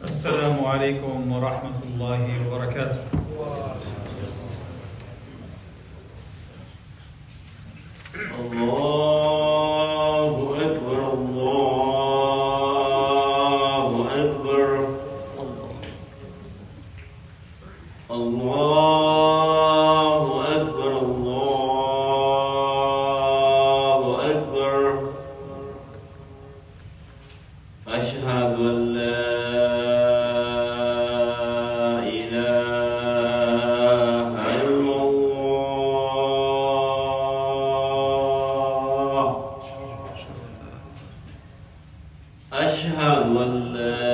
Assalamu alaikum wa rahmatullahi wa barakatuh. Allahu Akbar, Allahu Akbar, Allahu Akbar, Allahu Akbar. Ashhadu an la أشهد أن لا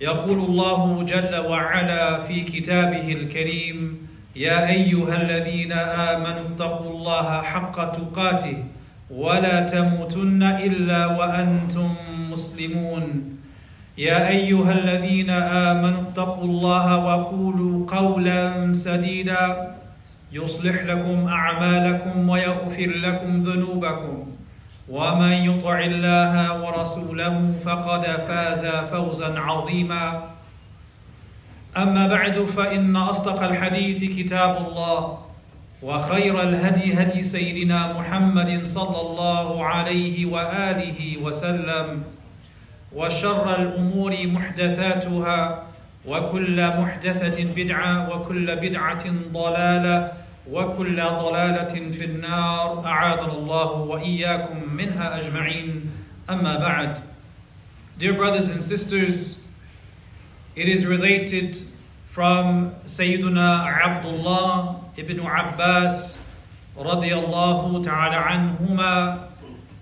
يقول الله جل وعلا في كتابه الكريم يا أيها الذين آمنوا اتقوا الله حق تقاته ولا تموتن إلا وأنتم مسلمون يا أيها الذين آمنوا اتقوا الله وقولوا قولا سديدا يصلح لكم أعمالكم ويغفر لكم ذنوبكم ومن يطع الله ورسوله فقد فاز فوزا عظيما أما بعد فإن أصدق الحديث كتاب الله وخير الهدي هدي سيدنا محمد صلى الله عليه وآله وسلم وشر الأمور محدثاتها وكل محدثة بدعة وكل بدعة ضلالة وكل ضلالة في النار أعاذنا الله وإياكم منها أجمعين أما بعد. Dear brothers and sisters, it is related from Sayyiduna Abdullah ibn Abbas radiyallahu ta'ala anhuma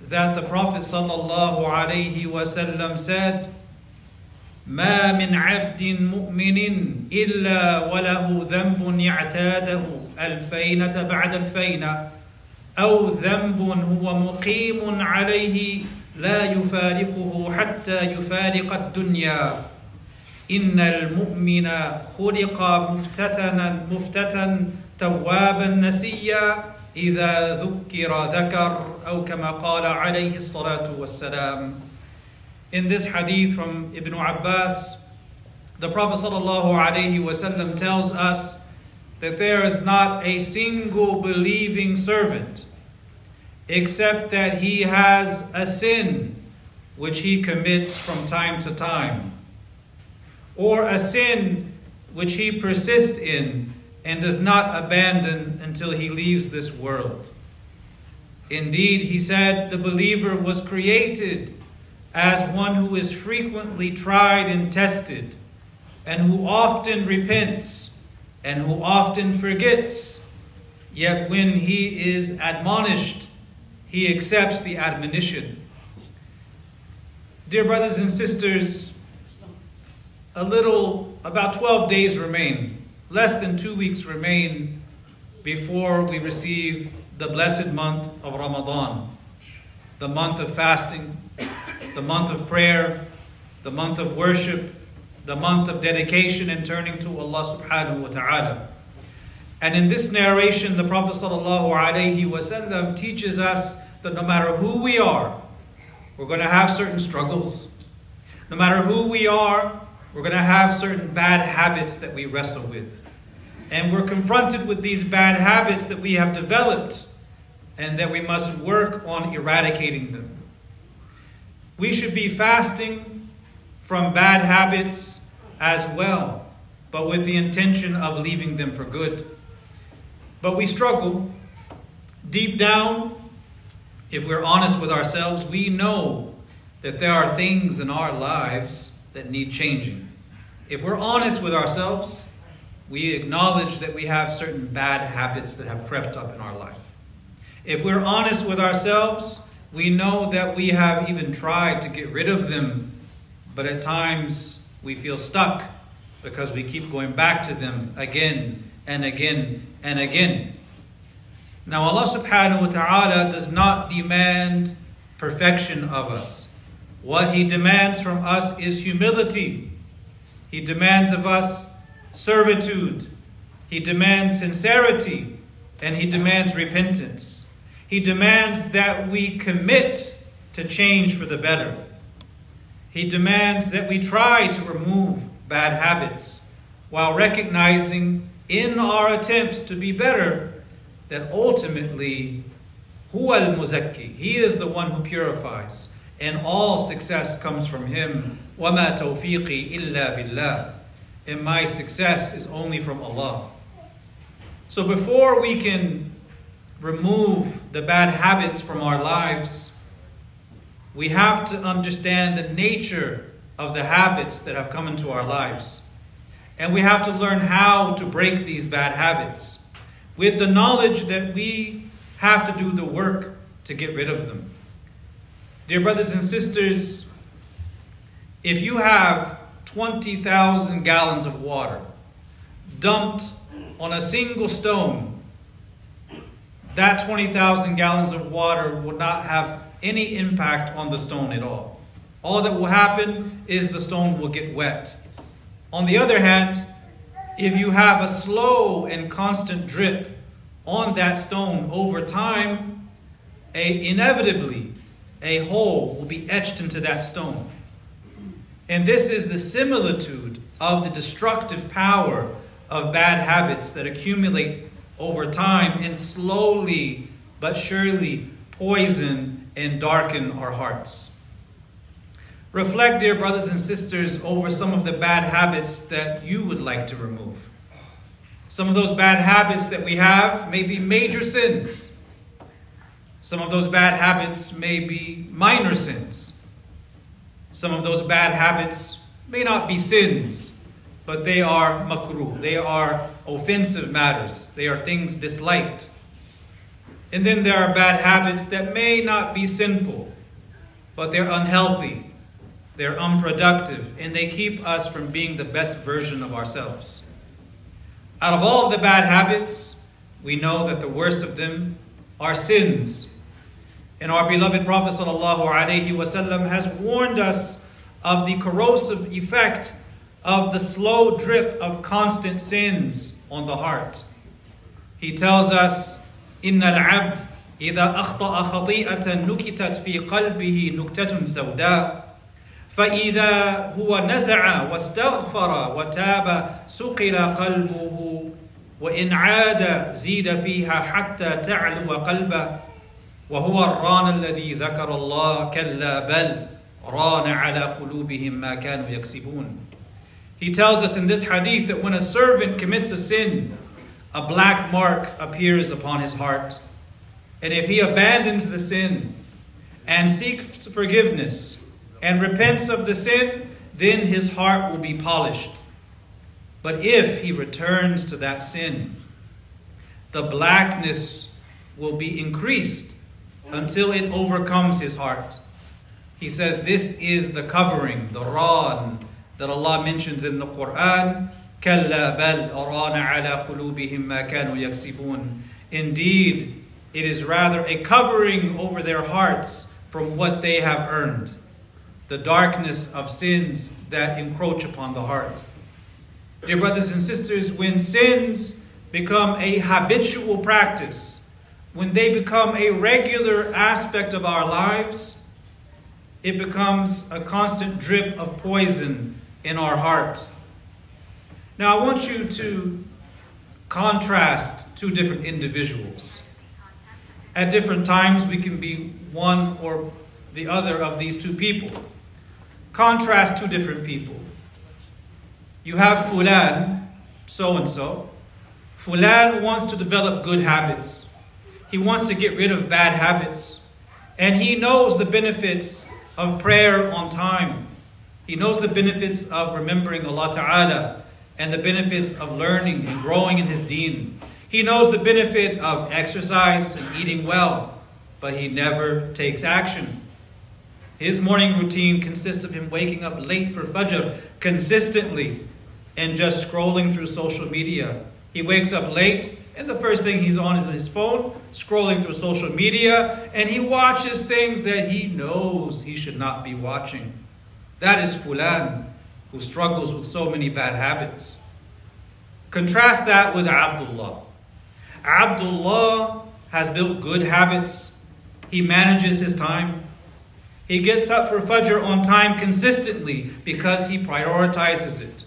that the Prophet sallallahu alayhi wa sallam said, ما من عبد مؤمن إلا وله ذنب يعتاده الفينة بعد الفينة أو ذنب هو مقيم عليه لا يفارقه حتى يفارق الدنيا إن المؤمن خلق مفتتنا توابا نسيا إذا ذكر ذكر أو كما قال عليه الصلاة والسلام. In this hadith from Ibn Abbas, the Prophet ﷺ tells us that there is not a single believing servant except that he has a sin which he commits from time to time, or a sin which he persists in and does not abandon until he leaves this world. Indeed, he said, the believer was created as one who is frequently tried and tested, and who often repents, and who often forgets. Yet when he is admonished, he accepts the admonition. Dear brothers and sisters, about 12 days remain, less than 2 weeks remain before we receive the blessed month of Ramadan, the month of fasting, the month of prayer, the month of worship, the month of dedication and turning to Allah subhanahu wa ta'ala. And in this narration, the Prophet sallallahu alaihi wasallam teaches us that no matter who we are, we're going to have certain struggles. No matter who we are, we're going to have certain bad habits that we wrestle with. And we're confronted with these bad habits that we have developed and that we must work on eradicating them. We should be fasting from bad habits as well, but with the intention of leaving them for good. But we struggle. Deep down, if we're honest with ourselves, we know that there are things in our lives that need changing. If we're honest with ourselves, we acknowledge that we have certain bad habits that have crept up in our life. If we're honest with ourselves, we know that we have even tried to get rid of them, but at times we feel stuck because we keep going back to them again and again and again. Now, Allah subhanahu wa ta'ala does not demand perfection of us. What He demands from us is humility. He demands of us servitude. He demands sincerity. And He demands repentance. He demands that we commit to change for the better. He demands that we try to remove bad habits while recognizing in our attempts to be better that ultimately, huwa al-muzakki, He is the one who purifies. And all success comes from Him. وَمَا تَوْفِيقِي إِلَّا بِاللَّهِ. And my success is only from Allah. So before we can remove the bad habits from our lives, we have to understand the nature of the habits that have come into our lives. And we have to learn how to break these bad habits with the knowledge that we have to do the work to get rid of them. Dear brothers and sisters, if you have 20,000 gallons of water dumped on a single stone, that 20,000 gallons of water will not have any impact on the stone at all. All that will happen is the stone will get wet. On the other hand, if you have a slow and constant drip on that stone over time, inevitably, a hole will be etched into that stone. And this is the similitude of the destructive power of bad habits that accumulate over time and slowly but surely poison and darken our hearts. Reflect, dear brothers and sisters, over some of the bad habits that you would like to remove. Some of those bad habits that we have may be major sins. Some of those bad habits may be minor sins. Some of those bad habits may not be sins, but they are makruh. They are offensive matters. They are things disliked. And then there are bad habits that may not be sinful, but they're unhealthy, they're unproductive, and they keep us from being the best version of ourselves. Out of all of the bad habits, we know that the worst of them our sins. And our beloved Prophet ﷺ has warned us of the corrosive effect of the slow drip of constant sins on the heart. He tells us, إِنَّ الْعَبْدِ إِذَا أَخْطَأَ خَطِيئَةً نُكِتَتْ فِي قَلْبِهِ نُكْتَةٌ سَوْدَاء فَإِذَا هُوَ نَزَعَ وَاسْتَغْفَرَ وَتَابَ سُقِلَ قَلْبُهُ وَإِنْ عَادَ زِيدَ فِيهَا حَتَّى تَعْلُوَ قَلْبَهُ وَهُوَ الرَّانَ الَّذِي ذَكَرَ اللَّهُ كَلَّا بَلْ رَانَ عَلَىٰ قُلُوبِهِمْ مَا كَانُوا يَكْسِبُونَ. He tells us in this hadith that when a servant commits a sin, a black mark appears upon his heart. And if he abandons the sin and seeks forgiveness and repents of the sin, then his heart will be polished. But if he returns to that sin, the blackness will be increased until it overcomes his heart. He says this is the covering, the ran, that Allah mentions in the Quran. كَلَّا بَلْ أَرَانَ عَلَىٰ قُلُوبِهِمْ مَا كَانُوا يَكْسِبُونَ. Indeed, it is rather a covering over their hearts from what they have earned. The darkness of sins that encroach upon the heart. Dear brothers and sisters, when sins become a habitual practice, when they become a regular aspect of our lives, it becomes a constant drip of poison in our heart. Now I want you to contrast two different individuals. At different times we can be one or the other of these two people. Contrast two different people. You have Fulan, so-and-so. Fulan wants to develop good habits. He wants to get rid of bad habits. And he knows the benefits of prayer on time. He knows the benefits of remembering Allah Ta'ala and the benefits of learning and growing in his deen. He knows the benefit of exercise and eating well, but he never takes action. His morning routine consists of him waking up late for Fajr consistently and just scrolling through social media. He wakes up late, and the first thing he's on is his phone, scrolling through social media, and he watches things that he knows he should not be watching. That is Fulan, who struggles with so many bad habits. Contrast that with Abdullah. Abdullah has built good habits. He manages his time. He gets up for Fajr on time consistently because he prioritizes it.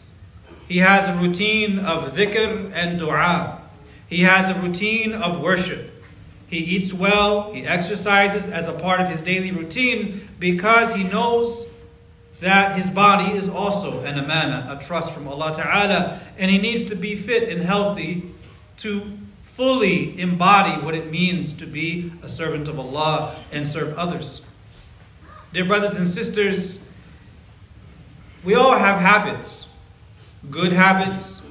He has a routine of dhikr and dua. He has a routine of worship. He eats well, he exercises as a part of his daily routine because he knows that his body is also an amana, a trust from Allah Ta'ala, and he needs to be fit and healthy to fully embody what it means to be a servant of Allah and serve others. Dear brothers and sisters, we all have habits, good habits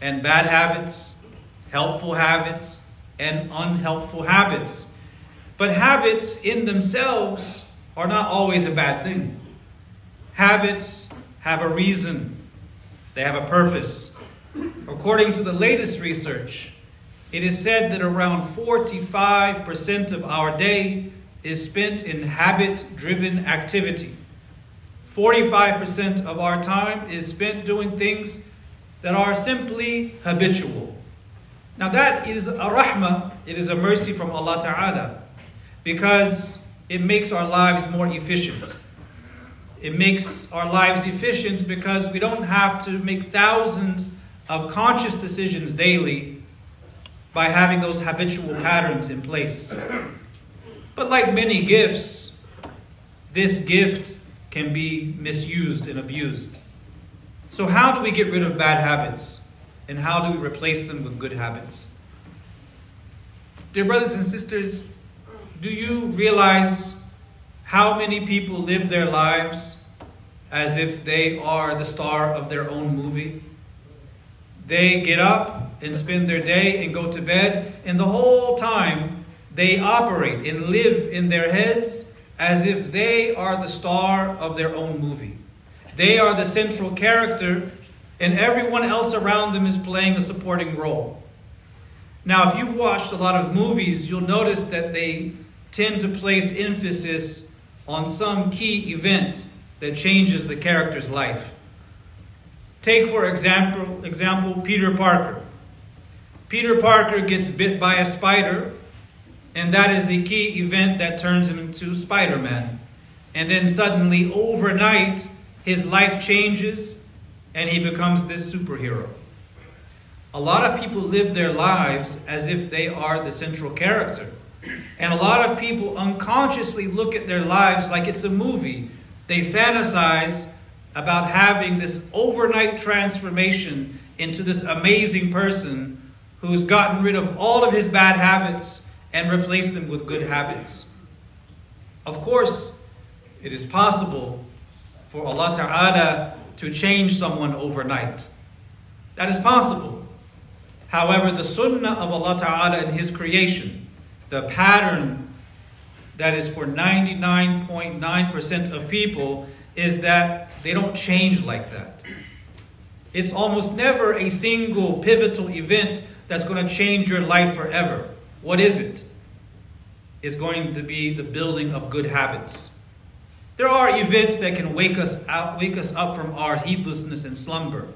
and bad habits, helpful habits and unhelpful habits. But habits in themselves are not always a bad thing. Habits have a reason. They have a purpose. According to the latest research, it is said that around 45% of our day is spent in habit-driven activity. 45% of our time is spent doing things that are simply habitual. Now that is a rahmah, it is a mercy from Allah Ta'ala, because it makes our lives more efficient. It makes our lives efficient because we don't have to make thousands of conscious decisions daily by having those habitual patterns in place. But like many gifts, this gift can be misused and abused. So how do we get rid of bad habits? And how do we replace them with good habits? Dear brothers and sisters, do you realize how many people live their lives as if they are the star of their own movie? They get up and spend their day and go to bed, and the whole time they operate and live in their heads as if they are the star of their own movie. They are the central character, and everyone else around them is playing a supporting role. Now, if you've watched a lot of movies, you'll notice that they tend to place emphasis on some key event that changes the character's life. Take, for example, Peter Parker. Peter Parker gets bit by a spider, and that is the key event that turns him into Spider-Man. And then suddenly, overnight, his life changes, and he becomes this superhero. A lot of people live their lives as if they are the central character. And a lot of people unconsciously look at their lives like it's a movie. They fantasize about having this overnight transformation into this amazing person who's gotten rid of all of his bad habits and replaced them with good habits. Of course, it is possible for Allah Ta'ala to change someone overnight. That is possible. However, the sunnah of Allah Ta'ala and His creation, the pattern that is for 99.9% of people, is that they don't change like that. It's almost never a single pivotal event that's going to change your life forever. What is it? It's going to be the building of good habits. There are events that can wake us up from our heedlessness and slumber.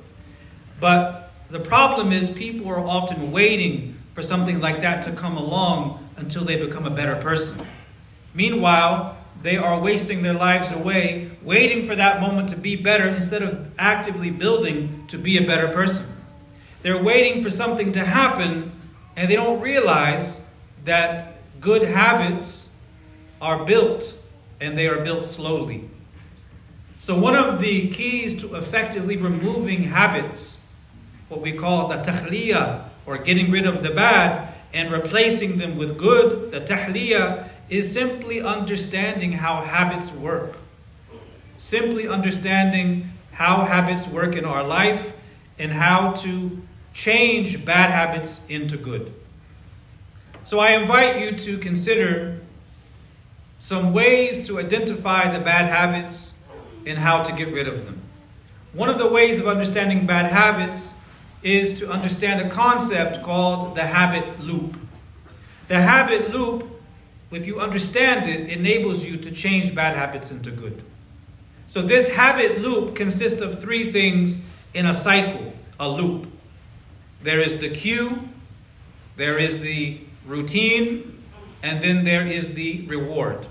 But the problem is people are often waiting for something like that to come along until they become a better person. Meanwhile, they are wasting their lives away, waiting for that moment to be better instead of actively building to be a better person. They're waiting for something to happen, and they don't realize that good habits are built, and they are built slowly. So one of the keys to effectively removing habits, what we call the tahliyah, or getting rid of the bad, and replacing them with good, the tahliyah, is simply understanding how habits work. Simply understanding how habits work in our life and how to change bad habits into good. So I invite you to consider some ways to identify the bad habits and how to get rid of them. One of the ways of understanding bad habits is to understand a concept called the habit loop. The habit loop, if you understand it, enables you to change bad habits into good. So this habit loop consists of three things in a cycle, a loop. There is the cue, there is the routine, and then there is the reward.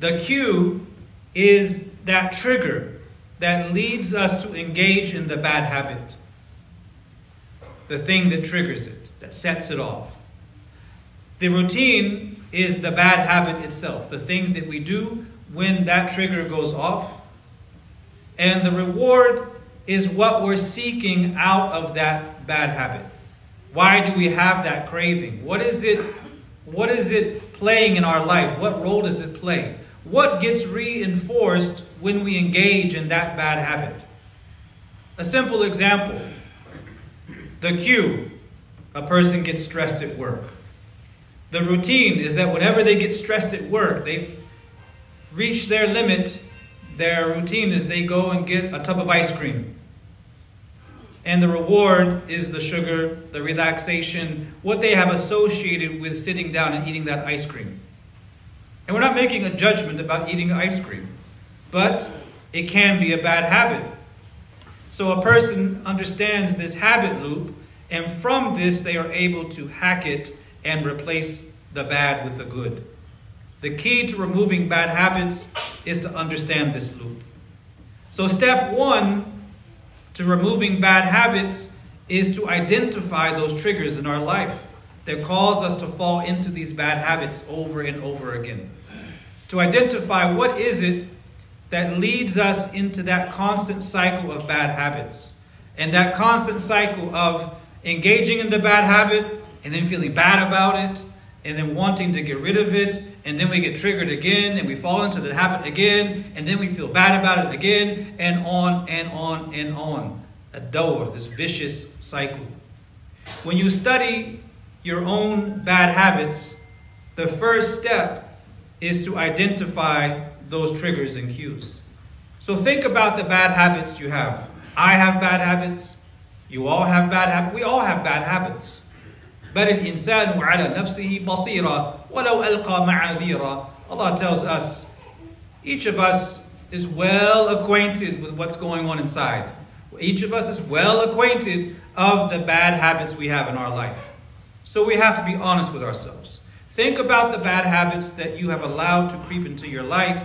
The cue is that trigger that leads us to engage in the bad habit. The thing that triggers it, that sets it off. The routine is the bad habit itself, the thing that we do when that trigger goes off. And the reward is what we're seeking out of that bad habit. Why do we have that craving? What is it playing in our life? What role does it play? What gets reinforced when we engage in that bad habit? A simple example, the cue, a person gets stressed at work. The routine is that whenever they get stressed at work, they've reached their limit. Their routine is they go and get a tub of ice cream. And the reward is the sugar, the relaxation, what they have associated with sitting down and eating that ice cream. And we're not making a judgment about eating ice cream, but it can be a bad habit. So a person understands this habit loop, and from this they are able to hack it and replace the bad with the good. The key to removing bad habits is to understand this loop. So step one to removing bad habits is to identify those triggers in our life that cause us to fall into these bad habits over and over again. To identify what is it that leads us into that constant cycle of bad habits. And that constant cycle of engaging in the bad habit, and then feeling bad about it, and then wanting to get rid of it, and then we get triggered again, and we fall into the habit again, and then we feel bad about it again, and on and on and on. A door, this vicious cycle. When you study your own bad habits, the first step is to identify those triggers and cues. So think about the bad habits you have. I have bad habits. You all have bad habits. We all have bad habits. بل الإنسان على نفسه بصيرة ولو ألقى معاذيرة. Allah tells us, each of us is well acquainted with what's going on inside. Each of us is well acquainted of the bad habits we have in our life. So we have to be honest with ourselves. Think about the bad habits that you have allowed to creep into your life.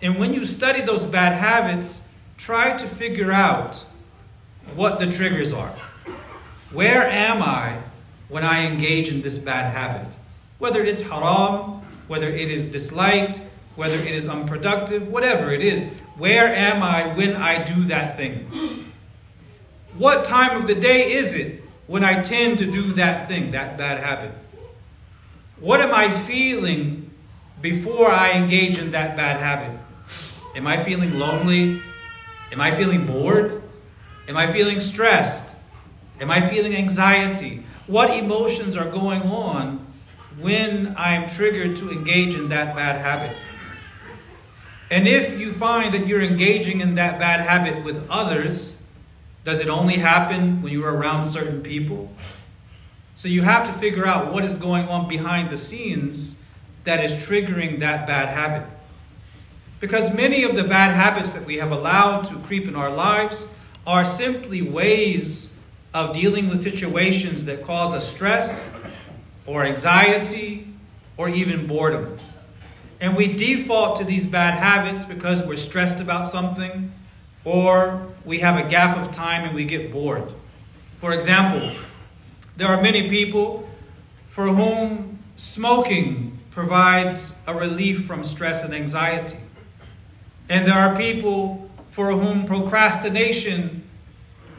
And when you study those bad habits, try to figure out what the triggers are. Where am I when I engage in this bad habit? Whether it is haram, whether it is disliked, whether it is unproductive, whatever it is, where am I when I do that thing? What time of the day is it when I tend to do that thing, that bad habit? What am I feeling before I engage in that bad habit? Am I feeling lonely? Am I feeling bored? Am I feeling stressed? Am I feeling anxiety? What emotions are going on when I am triggered to engage in that bad habit? And if you find that you're engaging in that bad habit with others, does it only happen when you're around certain people? So you have to figure out what is going on behind the scenes that is triggering that bad habit. Because many of the bad habits that we have allowed to creep in our lives are simply ways of dealing with situations that cause us stress or anxiety or even boredom. And we default to these bad habits because we're stressed about something or we have a gap of time and we get bored. For example, there are many people for whom smoking provides a relief from stress and anxiety. And there are people for whom procrastination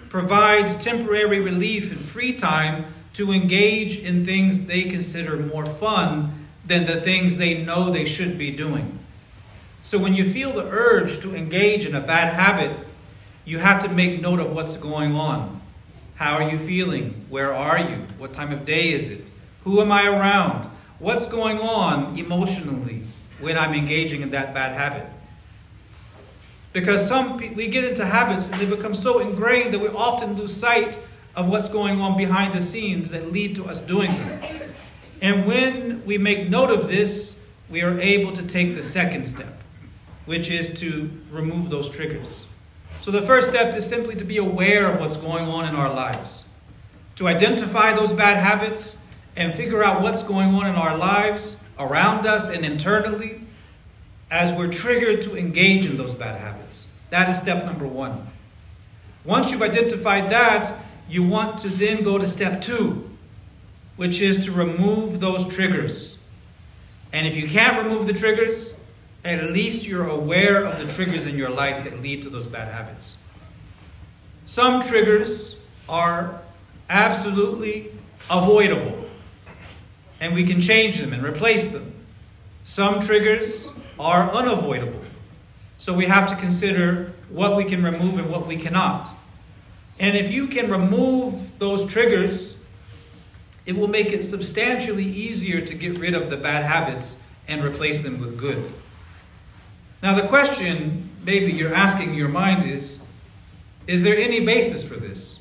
provides temporary relief and free time to engage in things they consider more fun than the things they know they should be doing. So when you feel the urge to engage in a bad habit, you have to make note of what's going on. How are you feeling? Where are you? What time of day is it? Who am I around? What's going on emotionally when I'm engaging in that bad habit? Because we get into habits and they become so ingrained that we often lose sight of what's going on behind the scenes that lead to us doing them. And when we make note of this, we are able to take the second step, which is to remove those triggers. So the first step is simply to be aware of what's going on in our lives, to identify those bad habits and figure out what's going on in our lives, around us and internally, as we're triggered to engage in those bad habits. That is step number one. Once you've identified that, you want to then go to step two, which is to remove those triggers. And if you can't remove the triggers, at least you're aware of the triggers in your life that lead to those bad habits. Some triggers are absolutely avoidable, and we can change them and replace them. Some triggers are unavoidable. So we have to consider what we can remove and what we cannot. And if you can remove those triggers, it will make it substantially easier to get rid of the bad habits and replace them with good. Now the question maybe you're asking your mind is there any basis for this?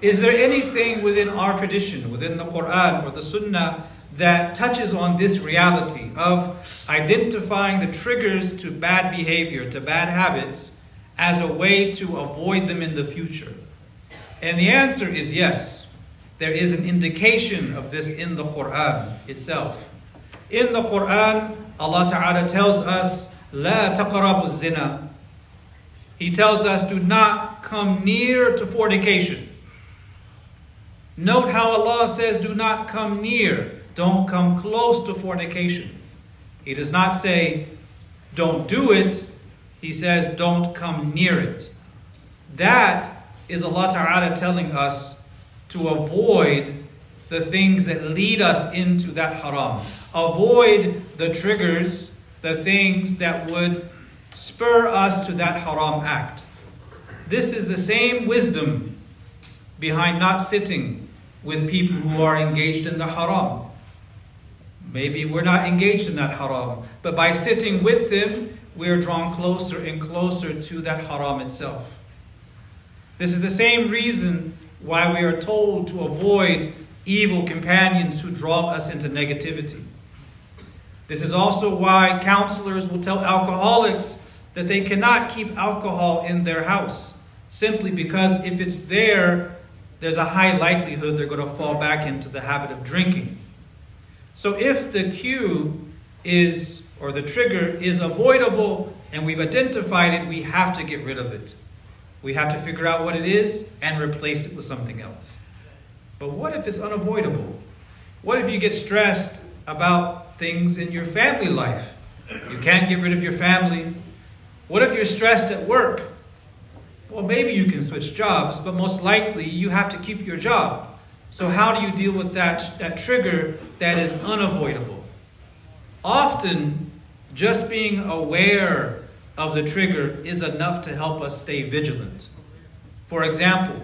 Is there anything within our tradition, within the Quran or the Sunnah, that touches on this reality of identifying the triggers to bad behavior, to bad habits, as a way to avoid them in the future? And the answer is yes. There is an indication of this in the Quran itself. In the Quran, Allah Ta'ala tells us, "La taqrabu zina." He tells us, do not come near to fornication. Note how Allah says, do not come near. Don't come close to fornication. He does not say, don't do it. He says, don't come near it. That is Allah Ta'ala telling us to avoid the things that lead us into that haram. Avoid the triggers, the things that would spur us to that haram act. This is the same wisdom behind not sitting with people who are engaged in the haram. Maybe we're not engaged in that haram, but by sitting with them, we are drawn closer and closer to that haram itself. This is the same reason why we are told to avoid evil companions who draw us into negativity. This is also why counselors will tell alcoholics that they cannot keep alcohol in their house, simply because if it's there, there's a high likelihood they're going to fall back into the habit of drinking. So if the cue is, or the trigger is avoidable and we've identified it, we have to get rid of it. We have to figure out what it is and replace it with something else. But what if it's unavoidable? What if you get stressed about things in your family life? You can't get rid of your family. What if you're stressed at work? Well, maybe you can switch jobs, but most likely you have to keep your job. So how do you deal with that trigger that is unavoidable? Often, just being aware of the trigger is enough to help us stay vigilant. For example,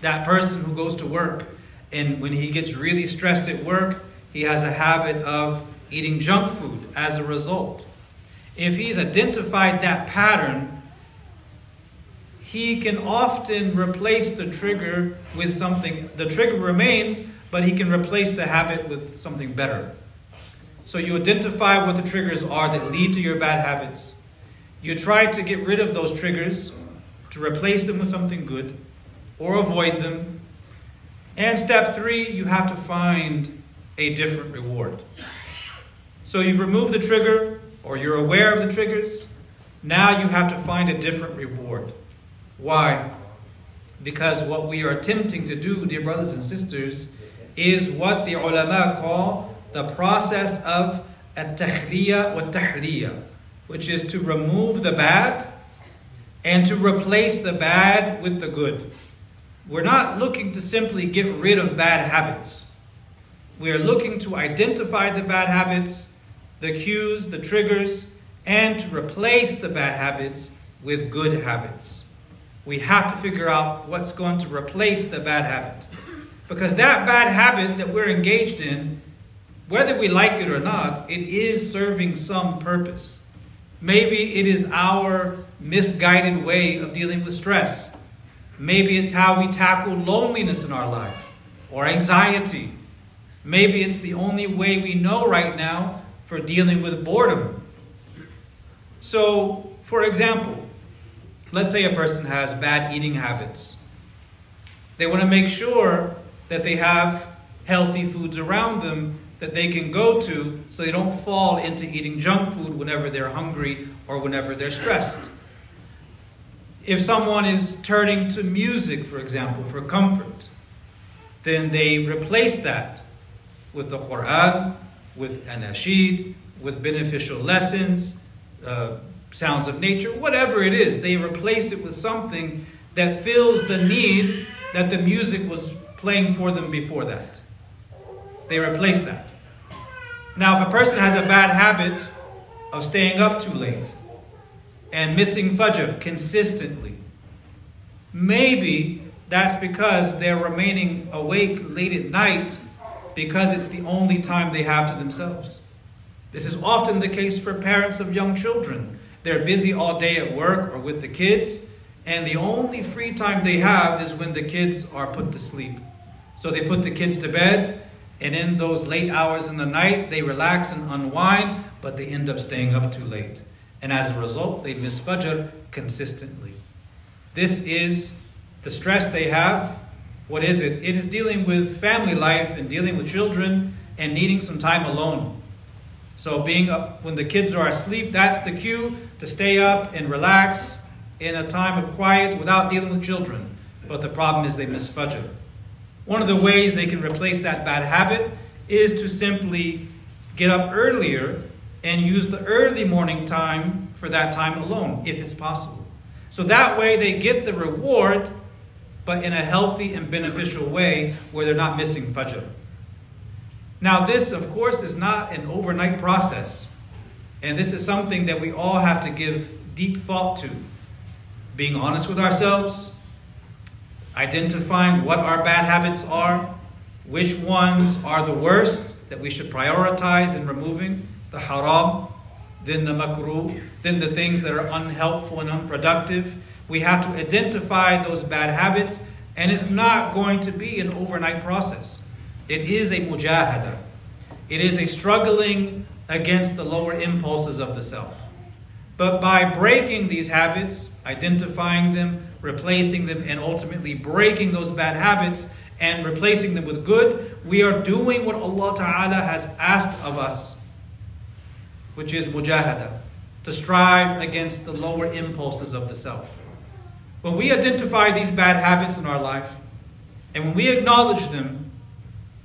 that person who goes to work, and when he gets really stressed at work, he has a habit of eating junk food as a result. If he's identified that pattern, he can often replace the trigger with something. The trigger remains, but he can replace the habit with something better. So you identify what the triggers are that lead to your bad habits. You try to get rid of those triggers, to replace them with something good, or avoid them. And step 3, you have to find a different reward. So you've removed the trigger, or you're aware of the triggers. Now you have to find a different reward. Why? Because what we are attempting to do, dear brothers and sisters, is what the ulama call the process of at-takhliya wa tahliya, which is to remove the bad and to replace the bad with the good. We're not looking to simply get rid of bad habits. We are looking to identify the bad habits, the cues, the triggers, and to replace the bad habits with good habits. We have to figure out what's going to replace the bad habit. Because that bad habit that we're engaged in, whether we like it or not, it is serving some purpose. Maybe it is our misguided way of dealing with stress. Maybe it's how we tackle loneliness in our life or anxiety. Maybe it's the only way we know right now for dealing with boredom. So, for example, let's say a person has bad eating habits. They want to make sure that they have healthy foods around them that they can go to so they don't fall into eating junk food whenever they're hungry or whenever they're stressed. If someone is turning to music, for example, for comfort, then they replace that with the Quran, with anasheed, with beneficial lessons, sounds of nature, whatever it is. They replace it with something that fills the need that the music was playing for them before that. They replace that. Now, if a person has a bad habit of staying up too late and missing Fajr consistently, maybe that's because they're remaining awake late at night because it's the only time they have to themselves. This is often the case for parents of young children. They're busy all day at work or with the kids, and the only free time they have is when the kids are put to sleep. So they put the kids to bed, and in those late hours in the night, they relax and unwind, but they end up staying up too late. And as a result, they miss Fajr consistently. This is the stress they have. What is it? It is dealing with family life and dealing with children and needing some time alone. So being up when the kids are asleep, that's the cue to stay up and relax in a time of quiet without dealing with children. But the problem is they miss Fajr. One of the ways they can replace that bad habit is to simply get up earlier and use the early morning time for that time alone, if it's possible. So that way they get the reward, but in a healthy and beneficial way where they're not missing Fajr. Now this, of course, is not an overnight process. And this is something that we all have to give deep thought to. Being honest with ourselves, identifying what our bad habits are, which ones are the worst that we should prioritize in removing, the haram, then the makruh, then the things that are unhelpful and unproductive. We have to identify those bad habits, and it's not going to be an overnight process. It is a mujahada. It is a struggling against the lower impulses of the self. But by breaking these habits, identifying them, replacing them, and ultimately breaking those bad habits and replacing them with good, we are doing what Allah Ta'ala has asked of us, which is mujahada, to strive against the lower impulses of the self. When we identify these bad habits in our life, and when we acknowledge them,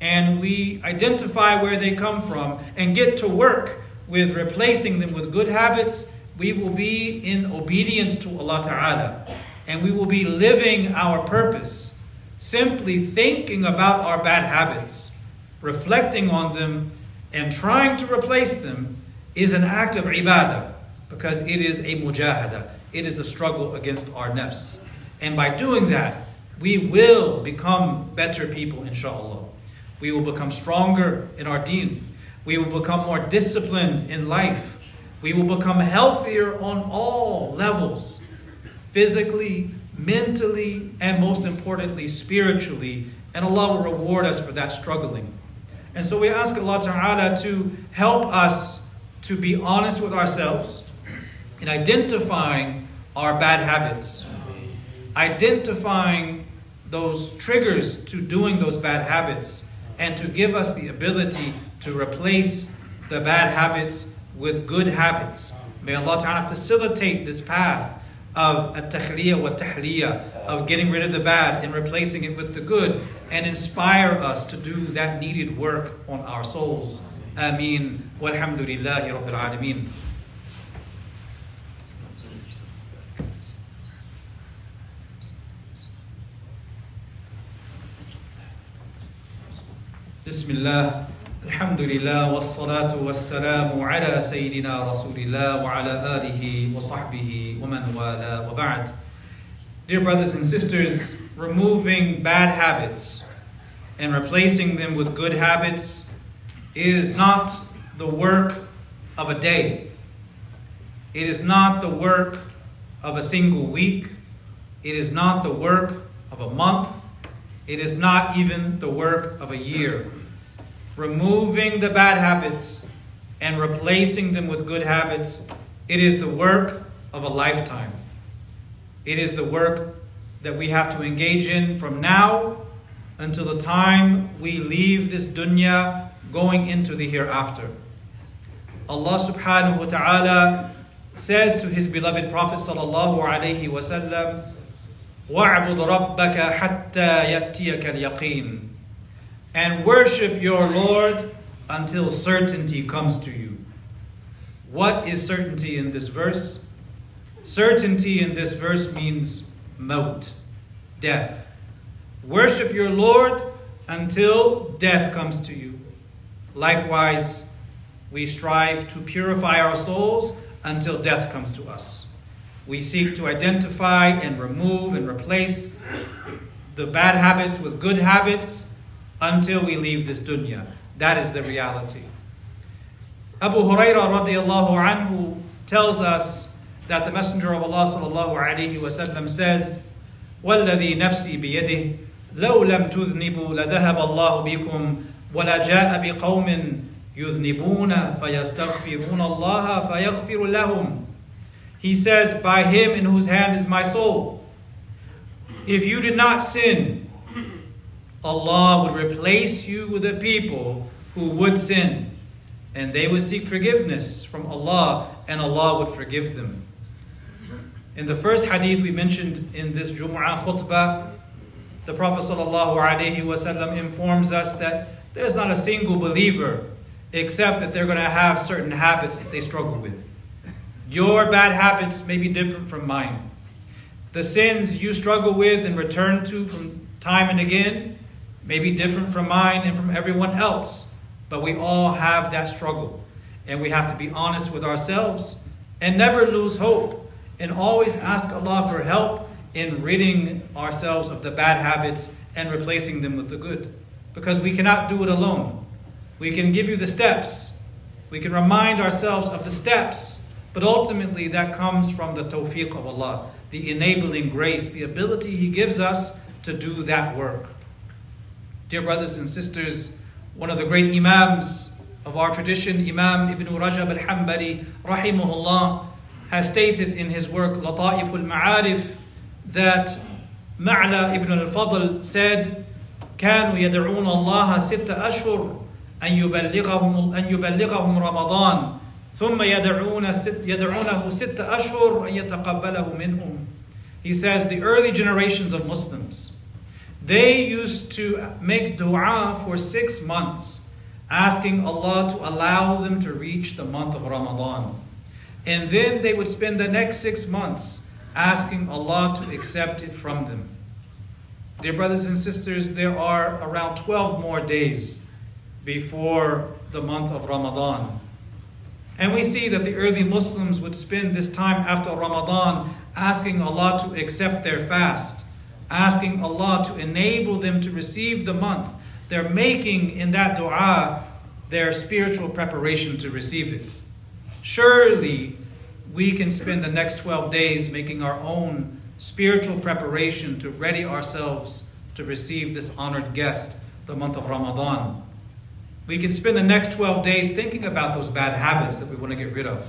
and we identify where they come from, and get to work with replacing them with good habits, we will be in obedience to Allah Ta'ala, and we will be living our purpose, simply thinking about our bad habits, reflecting on them, and trying to replace them is an act of ibadah, because it is a mujahada. It is a struggle against our nafs. And by doing that, we will become better people, inshaAllah. We will become stronger in our deen. We will become more disciplined in life. We will become healthier on all levels, physically, mentally, and most importantly, spiritually. And Allah will reward us for that struggling. And so we ask Allah Ta'ala to help us to be honest with ourselves in identifying our bad habits, identifying those triggers to doing those bad habits, and to give us the ability to replace the bad habits with good habits. May Allah Ta'ala facilitate this path of at-takhliya wa at-tahliyah, of getting rid of the bad and replacing it with the good, and inspire us to do that needed work on our souls. Ameen. Walhamdulillahi Rabbil Alameen. Bismillah, alhamdulillah, wassalatu wassalamu ala Sayyidina Rasulillah wa ala alihi wa sahbihi wa man wala wa ba'd. Dear brothers and sisters, removing bad habits and replacing them with good habits is not the work of a day. It is not the work of a single week. It is not the work of a month. It is not even the work of a year. Removing the bad habits and replacing them with good habits, it is the work of a lifetime. It is the work that we have to engage in from now until the time we leave this dunya going into the hereafter. Allah subhanahu wa ta'ala says to his beloved Prophet sallallahu alayhi wa sallam, وَاعْبُدْ رَبَّكَ حَتَّى يَأْتِيَكَ الْيَقِينَ, and worship your Lord until certainty comes to you. What is certainty in this verse? Certainty in this verse means maut, death. Worship your Lord until death comes to you. Likewise, we strive to purify our souls until death comes to us. We seek to identify and remove and replace the bad habits with good habits until we leave this dunya. That is the reality. Abu Hurairah radiallahu anhu tells us that the Messenger of Allah sallallahu alayhi wa sallam says, وَالَّذِي نَفْسِي بِيَدِهِ لَوْ لَمْ تُذْنِبُوا لَذَهَبَ اللَّهُ بِكُمْ وَلَا جَاءَ بِقَوْمٍ يُذْنِبُونَ فَيَسْتَغْفِرُونَ اللَّهَ فَيَغْفِرُ لَهُمْ. He says, by him in whose hand is my soul, if you did not sin, Allah would replace you with a people who would sin, and they would seek forgiveness from Allah, and Allah would forgive them. In the first hadith we mentioned in this Jumu'ah khutbah, the Prophet ﷺ informs us that there's not a single believer except that they're going to have certain habits that they struggle with. Your bad habits may be different from mine. The sins you struggle with and return to from time and again may be different from mine and from everyone else. But we all have that struggle. And we have to be honest with ourselves and never lose hope. And always ask Allah for help in ridding ourselves of the bad habits and replacing them with the good. Because we cannot do it alone. We can give you the steps. We can remind ourselves of the steps. But ultimately, that comes from the tawfiq of Allah, the enabling grace, the ability He gives us to do that work. Dear brothers and sisters, one of the great Imams of our tradition, Imam Ibn Rajab al-Hanbali, rahimahullah, has stated in his work, Lata'if al-Ma'arif, that Ma'la ibn al-Fadl said, كانوا يدعون الله ستة أشهر أن يبلغهم رمضان ثم يدعونه ستة أشهر أن يتقبله منهم. He says, the early generations of Muslims, they used to make dua for 6 months, asking Allah to allow them to reach the month of Ramadan. And then they would spend the next 6 months asking Allah to accept it from them. Dear brothers and sisters, there are around 12 more days before the month of Ramadan. And we see that the early Muslims would spend this time after Ramadan asking Allah to accept their fast, asking Allah to enable them to receive the month. They're making in that dua their spiritual preparation to receive it. Surely we can spend the next 12 days making our own spiritual preparation to ready ourselves to receive this honored guest, the month of Ramadan. We can spend the next 12 days thinking about those bad habits that we want to get rid of.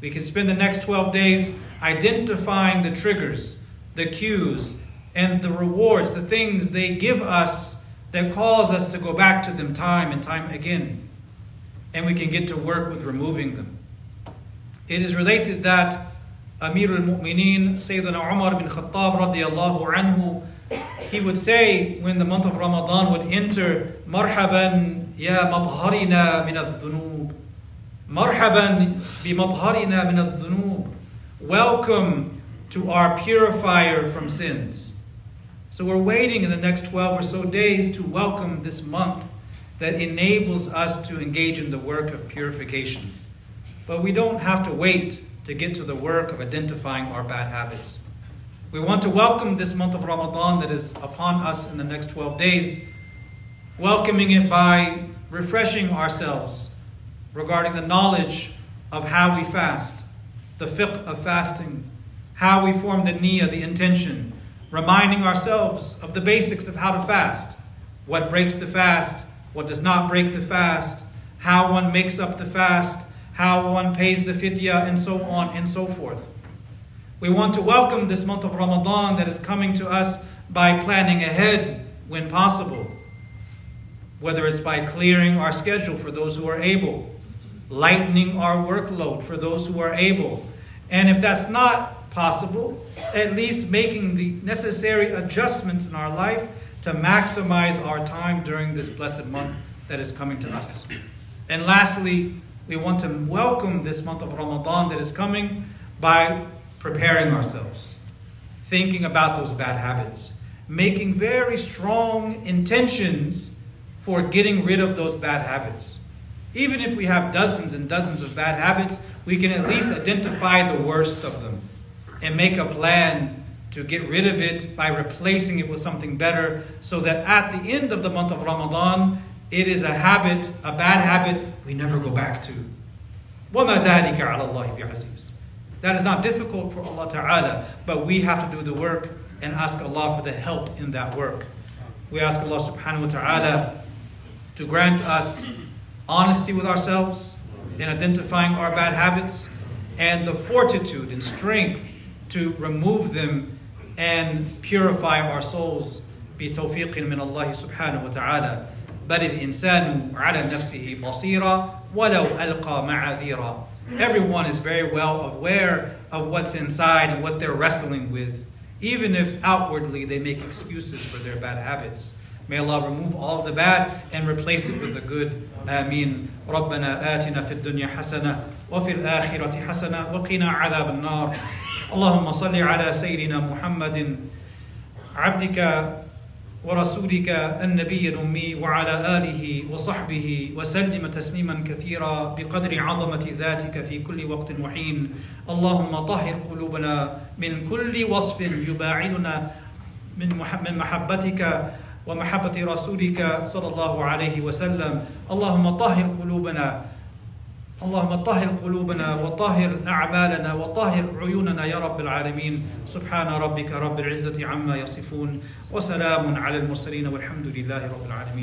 We can spend the next 12 days identifying the triggers, the cues, and the rewards, the things they give us that cause us to go back to them time and time again. And we can get to work with removing them. It is related that Amir al-Mu'mineen, Sayyidina Umar bin Khattab radiyallahu anhu, he would say when the month of Ramadan would enter, Marhaban ya matharina min al-dhunub. Marhaban bi matharina min al-dhunub. Welcome to our purifier from sins. So we're waiting in the next 12 or so days to welcome this month that enables us to engage in the work of purification. But we don't have to wait to get to the work of identifying our bad habits. We want to welcome this month of Ramadan that is upon us in the next 12 days, welcoming it by refreshing ourselves regarding the knowledge of how we fast, the fiqh of fasting, how we form the niyyah, the intention, reminding ourselves of the basics of how to fast, what breaks the fast, what does not break the fast, how one makes up the fast, how one pays the fidyah, and so on and so forth. We want to welcome this month of Ramadan that is coming to us by planning ahead when possible, whether it's by clearing our schedule for those who are able, lightening our workload for those who are able, and if that's not possible, at least making the necessary adjustments in our life to maximize our time during this blessed month that is coming to us. And lastly, we want to welcome this month of Ramadan that is coming by preparing ourselves, thinking about those bad habits, making very strong intentions for getting rid of those bad habits. Even if we have dozens and dozens of bad habits, we can at least identify the worst of them and make a plan to get rid of it by replacing it with something better, so that at the end of the month of Ramadan, it is a habit, a bad habit, we never go back to. وَمَا ذَلِكَ عَلَى اللَّهِ بِعَزِيزٍ. That is not difficult for Allah Ta'ala, but we have to do the work and ask Allah for the help in that work. We ask Allah Subhanahu Wa Ta'ala to grant us honesty with ourselves in identifying our bad habits, and the fortitude and strength to remove them and purify our souls. بِتَوْفِيقٍ مِنَ اللَّهِ سُبْحَانَهُ وَتَعَالَى. بل الإنسان على نفسه بصيرا ولو ألقى معاذيرا. Everyone is very well aware of what's inside and what they're wrestling with, even if outwardly they make excuses for their bad habits. May Allah remove all of the bad and replace it with the good. Ameen. ربنا آتنا في الدنيا حسنة وفي الآخرة حسنة وقنا عذاب النار. اللهم صل على سيدنا محمد عبدك ورسولك النبي الأمي وعلى آله وصحبه وسلم تسليما كثيرا بقدر عظمة ذاتك في كل وقت وحين. اللهم طهر قلوبنا من كل وصف يباعدنا من محبتك ومحبة رسولك صلى الله عليه وسلم. اللهم طهر قلوبنا اللهم طهر قلوبنا وطهر أعمالنا وطهر عيوننا يا رب العالمين. سبحان ربك رب العزة عما يصفون وسلام على المرسلين والحمد لله رب العالمين.